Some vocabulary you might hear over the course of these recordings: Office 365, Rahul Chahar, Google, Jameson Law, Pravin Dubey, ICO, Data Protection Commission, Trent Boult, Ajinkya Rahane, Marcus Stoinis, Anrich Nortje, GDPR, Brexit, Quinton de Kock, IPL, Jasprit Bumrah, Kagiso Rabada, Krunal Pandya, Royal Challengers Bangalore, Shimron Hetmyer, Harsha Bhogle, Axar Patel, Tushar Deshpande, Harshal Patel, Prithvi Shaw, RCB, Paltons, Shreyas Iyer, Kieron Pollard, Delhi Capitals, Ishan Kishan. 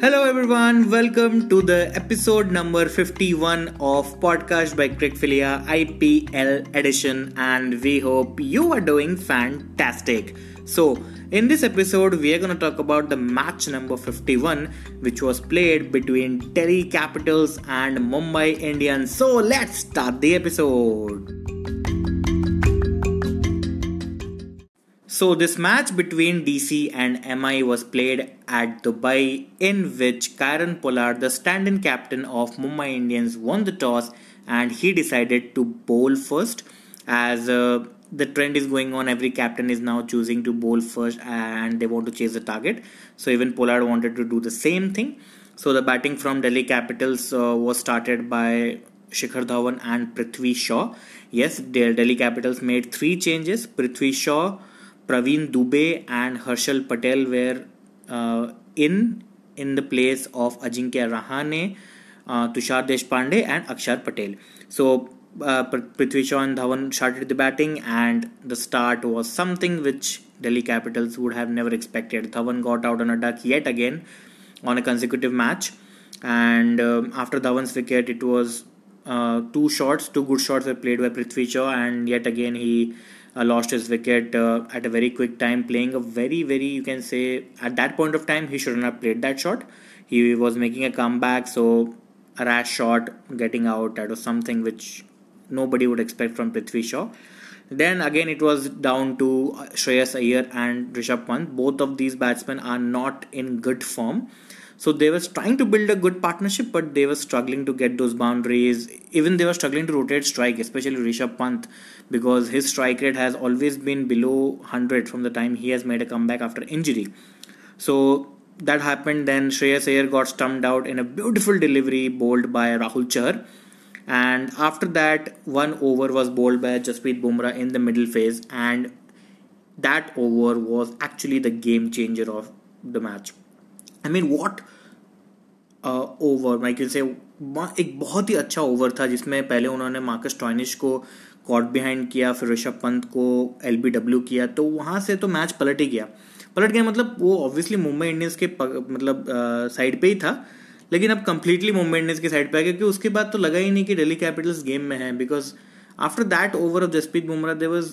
Hello everyone, welcome to the episode number 51 of podcast by Cricketphilia IPL edition, and we hope you are doing fantastic. So, in this episode, we are going to talk about the match number 51, which was played between Delhi Capitals and Mumbai Indians. So, let's start the episode. So this match between DC and MI was played at Dubai, in which Kieron Pollard, the stand-in captain of Mumbai Indians, won the toss and he decided to bowl first, as the trend is going on. Every captain is now choosing to bowl first and they want to chase the target. So even Pollard wanted to do the same thing. So the batting from Delhi Capitals was started by Shikhar Dhawan and Prithvi Shaw. Yes, Delhi Capitals made three changes. Prithvi Shaw, Pravin Dubey and Harshal Patel were in the place of Ajinkya Rahane, Tushar Deshpande and Axar Patel. So Prithvi Shaw and Dhawan started the batting, and the start was something which Delhi Capitals would have never expected. Dhawan got out on a duck yet again on a consecutive match, and after Dhawan's wicket, it was two good shots were played by Prithvi Shaw, and yet again he lost his wicket at a very quick time, playing a very, very, you can say, at that point of time he shouldn't have played that shot. He was making a comeback, so a rash shot getting out, that was something which nobody would expect from Prithvi Shaw. Then again it was down to Shreyas Iyer and Rishabh Pant. Both of these batsmen are not in good form, so they were trying to build a good partnership, but they were struggling to get those boundaries. Even they were struggling to rotate strike, especially Rishabh Pant, because his strike rate has always been below 100 from the time he has made a comeback after injury. So that happened. Then Shreyas Iyer got stumped out in a beautiful delivery bowled by Rahul Chahar. And after that, one over was bowled by Jasprit Bumrah in the middle phase, and that over was actually the game changer of the match. I mean, what over, like you say, एक बहुत ही अच्छा over था, जिसमें पहले उन्होंने Marcus Stoinis को caught behind किया, फिर ऋषभ पंत को LBW किया, तो वहाँ से तो मैच पलट गया मतलब वो ऑब्वियसली मुंबई इंडियंस के मतलब साइड पे ही था, लेकिन अब कंप्लीटली मुंबई इंडियंस के साइड पे आ गया, क्योंकि उसके बाद तो लगा ही नहीं कि दिल्ली कैपिटल्स गेम में है, because after that over of Jasprit Bumrah there was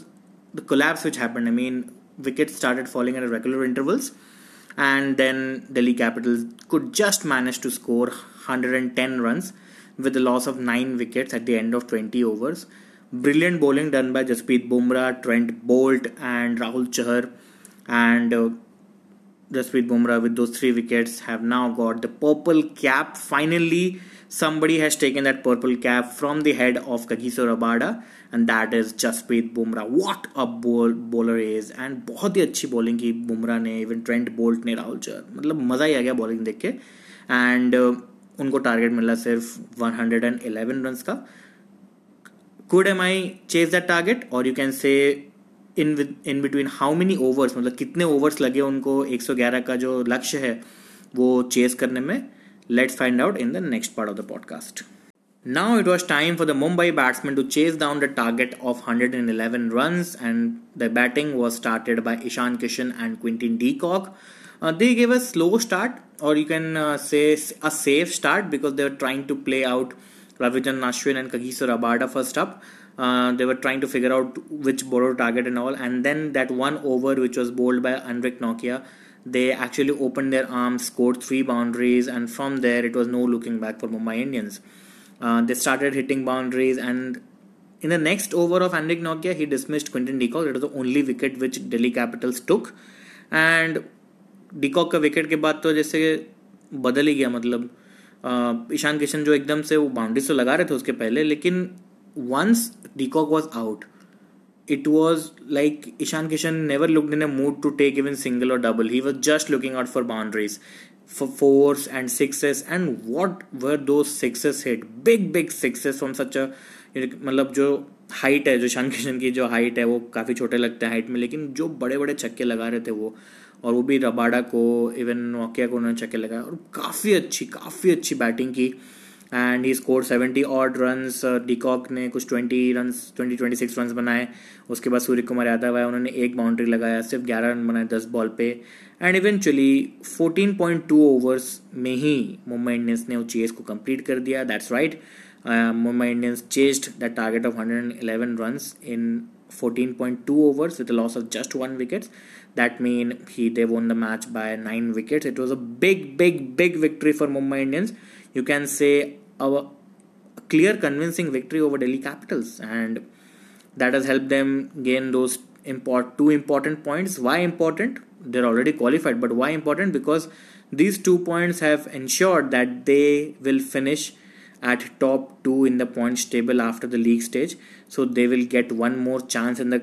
the collapse which happened. I mean wickets started falling at regular intervals. And then Delhi Capitals could just manage to score 110 runs with the loss of 9 wickets at the end of 20 overs. Brilliant bowling done by Jasprit Bumrah, Trent Boult and Rahul Chahar. And Jasprit Bumrah with those 3 wickets have now got the purple cap. Finally, somebody has taken that purple cap from the head of Kagiso Rabada, and that is Jasprit Bumrah. What a bowler he is, and बहुत ही अच्छी bowling की Bumrah ने, even Trent Boult ने, Rahul Chahar, मतलब मज़ा ही आ गया bowling देख के. And उनको target मिला सिर्फ 111 runs का. Could MI chase that target, or you can say in between how many overs, मतलब कितने overs लगे उनको 111 का जो लक्ष्य है वो chase करने में? Let's find out in the next part of the podcast. Now it was time for the Mumbai batsmen to chase down the target of 111 runs, and the batting was started by Ishan Kishan and Quinton de Kock. They gave a slow start, or you can say a safe start, because they were trying to play out Ravichandran Ashwin and Kagiso Rabada first up. They were trying to figure out which borrowed target and all, and then that one over which was bowled by Anrich Nortje, they actually opened their arms, scored 3 boundaries, and from there it was no looking back for Mumbai Indians. They started hitting boundaries, and in the next over of Anrich Nortje, he dismissed Quinton de Kock. It was the only wicket which Delhi Capitals took, and de Kock ka wicket ke baad to jaise badal hi gaya, matlab Ishan Kishan jo ekdam se wo boundaries to laga rahe the uske pehle, lekin once de Kock was out, it was like Ishan Kishan never looked in a mood to take even single or double. He was just looking out for boundaries, for 4s and 6s. And what were those 6s hit? Big 6s from such a, मतलब जो height है, जो Ishan Kishan की जो height है वो काफ़ी छोटे लगते हैं height में, लेकिन जो बड़े छक्के लगा रहे थे वो, और वो भी रबाडा को, इवन नोकिया को उन्होंने छक्के लगाए, और काफ़ी अच्छी बैटिंग की and he scored 70 odd runs. De Kock ने कुछ 26 रन्स बनाए. उसके बाद सूर्य कुमार यादव आए, उन्होंने एक बाउंड्री लगाया, सिर्फ 11 रन बनाए 10 बॉल पे. एंड इवेंचुअली 14.2 ओवर्स में ही मुंबई इंडियंस ने वो चेस को कंप्लीट कर दिया. That's right, Mumbai Indians chased that target of 111 runs in 14.2 overs with a loss of just 1 wicket. That mean they won the match by 9 wickets. It was a big victory for Mumbai Indians. You can say a clear convincing victory over Delhi Capitals, and that has helped them gain those two important points. Why important? They're already qualified, but why important? Because these 2 points have ensured that they will finish at top 2 in the points table after the league stage. So they will get one more chance in the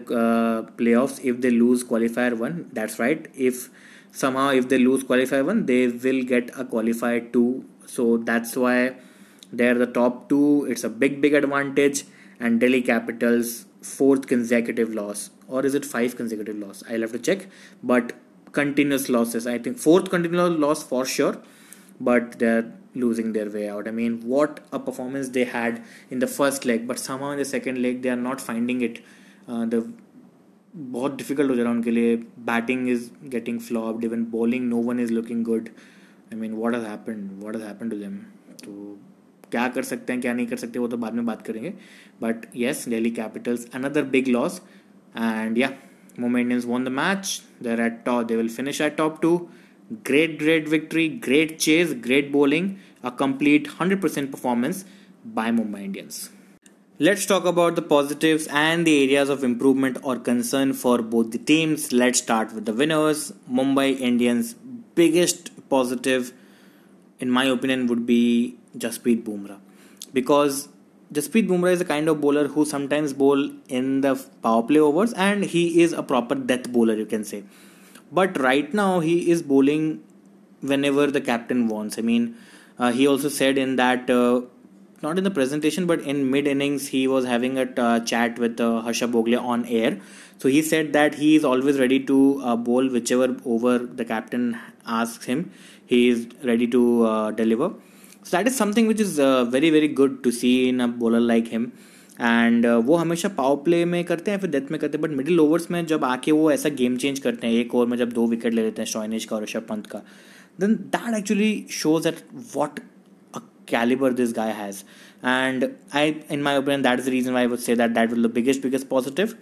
playoffs if they lose qualifier 1. That's right, if they lose qualifier 1, they will get a qualifier 2. So that's why they're the top 2. It's a big advantage. And Delhi Capitals, 4th consecutive loss, or is it 5 consecutive loss? I'll have to check, but continuous losses. I think 4th continuous loss for sure, but they're losing their way out. I mean, what a performance they had in the first leg, but somehow in the second leg they are not finding it. The बहुत difficult हो जा रहा उनके लिए. Batting is getting flopped, even bowling no one is looking good. I mean, what has happened to them? तो क्या कर सकते हैं क्या नहीं कर सकते वो तो बाद में बात करेंगे. But yes, Delhi Capitals, another big loss. And yeah, Mumbai Indians won the match. They will finish at top 2. Great victory, great chase, great bowling, a complete 100% performance by Mumbai Indians. Let's talk about the positives and the areas of improvement or concern for both the teams. Let's start with the winners. Mumbai Indians' biggest positive, in my opinion, would be Jasprit Bumrah, because Jasprit Bumrah is a kind of bowler who sometimes bowl in the power play overs, and he is a proper death bowler, you can say. But right now he is bowling whenever the captain wants. I mean, he also said in that, not in the presentation, but in mid-innings he was having a chat with Harsha Bhogle on air. So he said that he is always ready to bowl whichever over the captain asks him. He is ready to deliver. So that is something which is very good to see in a bowler like him. And वो हमेशा power play में करते हैं फिर death में करते हैं, but middle overs में जब आके वो ऐसा गेम चेंज करते हैं, एक ओवर में जब 2 विकेट ले लेते हैं स्टॉइनिस का और ऋषभ पंत का, then that actually shows that what a calibre this guy has. And I in my opinion that is the reason why I would say that will the biggest positive.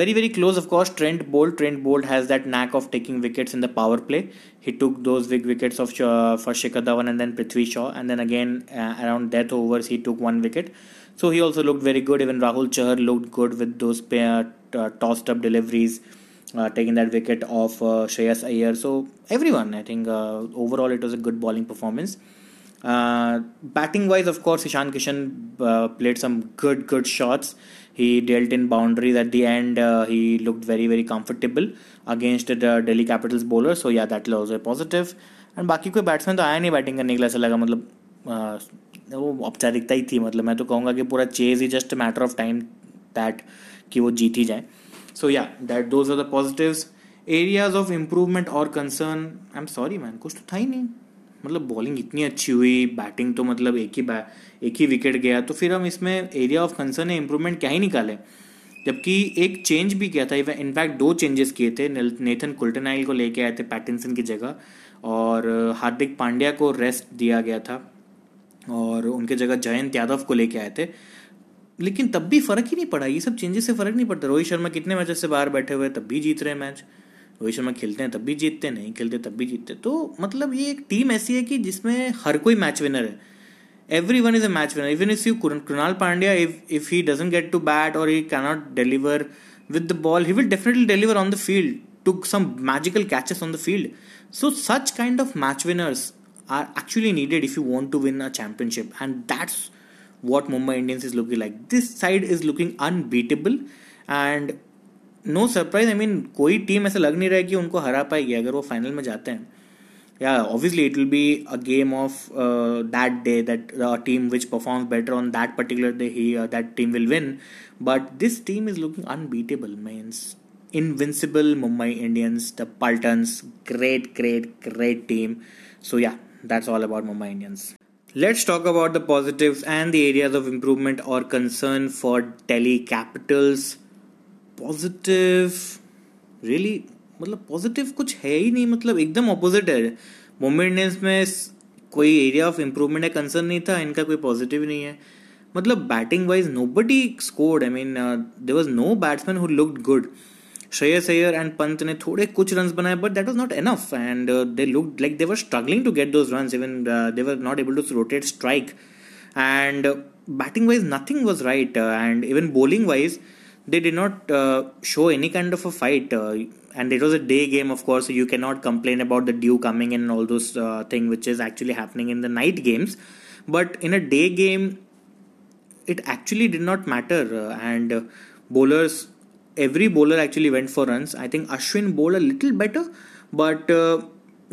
Very close, of course, Trent Boult. Trent Boult has that knack of taking wickets in the power play. He took those big wickets for Shikhar Dhawan and then Prithvi Shaw, and then again around death overs he took 1 wicket. So he also looked very good. Even Rahul Chahar looked good with those tossed up deliveries, taking that wicket of Shreyas Iyer. So everyone, I think overall it was a good bowling performance. Batting wise, of course, Ishan Kishan played some good shots. He dealt in boundaries at the end. He looked very comfortable against the Delhi Capitals bowler. So yeah, that was also a positive. And बाकी कोई batsman तो आया नहीं batting करने के लिए, ऐसा लगा मतलब वो औपचारिकता ही थी. मतलब मैं तो कहूँगा कि पूरा चेज ही just matter of time that कि वो जीत ही जाए. So yeah that those are the positives. Areas of improvement और concern, I am sorry man, कुछ तो था ही नहीं. मतलब बॉलिंग इतनी अच्छी हुई, बैटिंग तो मतलब एक ही विकेट गया, तो फिर हम इसमें एरिया ऑफ कंसर्न है इम्प्रूवमेंट क्या ही निकालें. जबकि एक चेंज भी किया था, इनफैक्ट 2 चेंजेस किए थे. नेथन कुल्टनाइल को लेके आए थे पैटिनसन की जगह, और हार्दिक पांड्या को रेस्ट दिया गया था, और उनके जगह जयंत यादव को लेके आए थे. लेकिन तब भी फ़र्क ही नहीं पड़ा, ये सब चेंजेस से फ़र्क नहीं पड़ता. रोहित शर्मा कितने मैचेस से बाहर बैठे हुए, तब भी जीत रहे मैच. रोहित शर्मा खेलते हैं तब भी जीतते, नहीं खेलते तब भी जीतते. तो मतलब ये एक टीम ऐसी है कि जिसमें हर कोई मैच विनर है. Everyone is a match winner. Even if you Krunal Pandya, if he doesn't get to bat or he cannot deliver with the ball, he will definitely deliver on the field. Took some magical catches on the field. So such kind of match winners are actually needed if you want to win a championship, and that's what Mumbai Indians is looking like. This side is looking unbeatable, and no surprise. I mean, कोई team ऐसा लग नहीं रहा है कि उनको हरा पाएगी अगर वो फाइनल में जाते हैं. Yeah, obviously it will be a game of that day, that the team which performs better on that particular day, that team will win. But this team is looking unbeatable, means invincible Mumbai Indians, the Paltons, great team. So yeah, that's all about Mumbai Indians. Let's talk about the positives and the areas of improvement or concern for Delhi Capitals. Positive, really? मतलब positive कुछ है ही नहीं, मतलब एकदम opposite है. Mumbai Indians में कोई area of improvement या कंसर्न नहीं था, इनका कोई पॉजिटिव नहीं है. मतलब batting wise nobody scored, I mean there was no batsman who looked good. Shreyas Iyer and Pant ने थोड़े कुछ रन्स बनाए, but that was not enough and they looked like they were struggling to get those runs. Even they were not able to rotate strike and batting wise nothing was right and even bowling wise they did not show any kind of a fight and it was a day game, of course, so you cannot complain about the dew coming in and all those thing which is actually happening in the night games. But in a day game it actually did not matter and bowlers, every bowler actually went for runs. I think Ashwin bowled a little better, but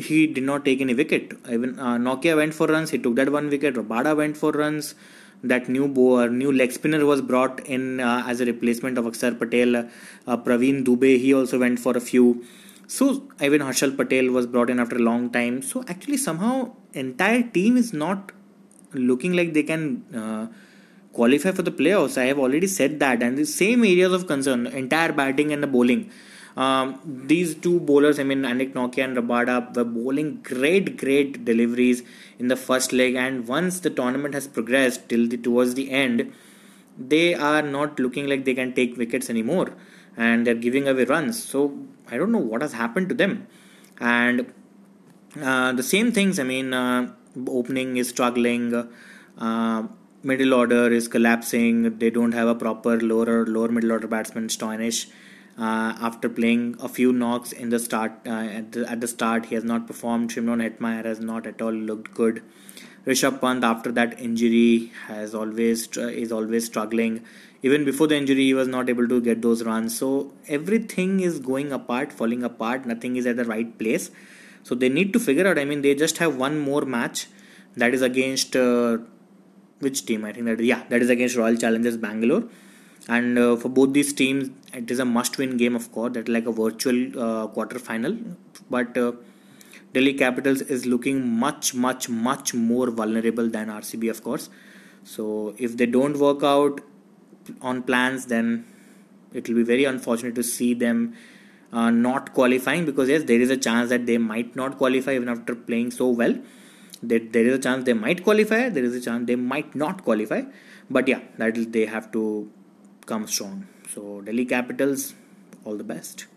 he did not take any wicket. Even Nortje went for runs, he took that one wicket. Rabada went for runs. That new leg spinner was brought in as a replacement of Axar Patel. Pravin Dubey, he also went for a few. So even Harshal Patel was brought in after a long time. So actually somehow entire team is not looking like they can qualify for the playoffs. I have already said that, and the same areas of concern, entire batting and the bowling. These two bowlers, I mean Anrich Nortje and Rabada, were bowling great deliveries in the first leg, and once the tournament has progressed towards the end, they are not looking like they can take wickets anymore and they're giving away runs. So I don't know what has happened to them. And the same things, I mean opening is struggling, middle order is collapsing, they don't have a proper lower middle order batsman Stoinis. After playing a few knocks in the start, at the start, he has not performed. Shimron Hetmyer has not at all looked good. Rishabh Pant, after that injury, is always struggling. Even before the injury, he was not able to get those runs. So everything is going apart, falling apart. Nothing is at the right place. So they need to figure out. I mean, they just have one more match. That is against which team? I think that is against Royal Challengers Bangalore. And for both these teams, it is a must-win game, of course. That's like a virtual quarter-final. But Delhi Capitals is looking much more vulnerable than RCB, of course. So if they don't work out on plans, then it will be very unfortunate to see them not qualifying. Because yes, there is a chance that they might not qualify even after playing so well. There is a chance they might qualify. There is a chance they might not qualify. But yeah, they have to come strong. So Delhi Capitals, all the best.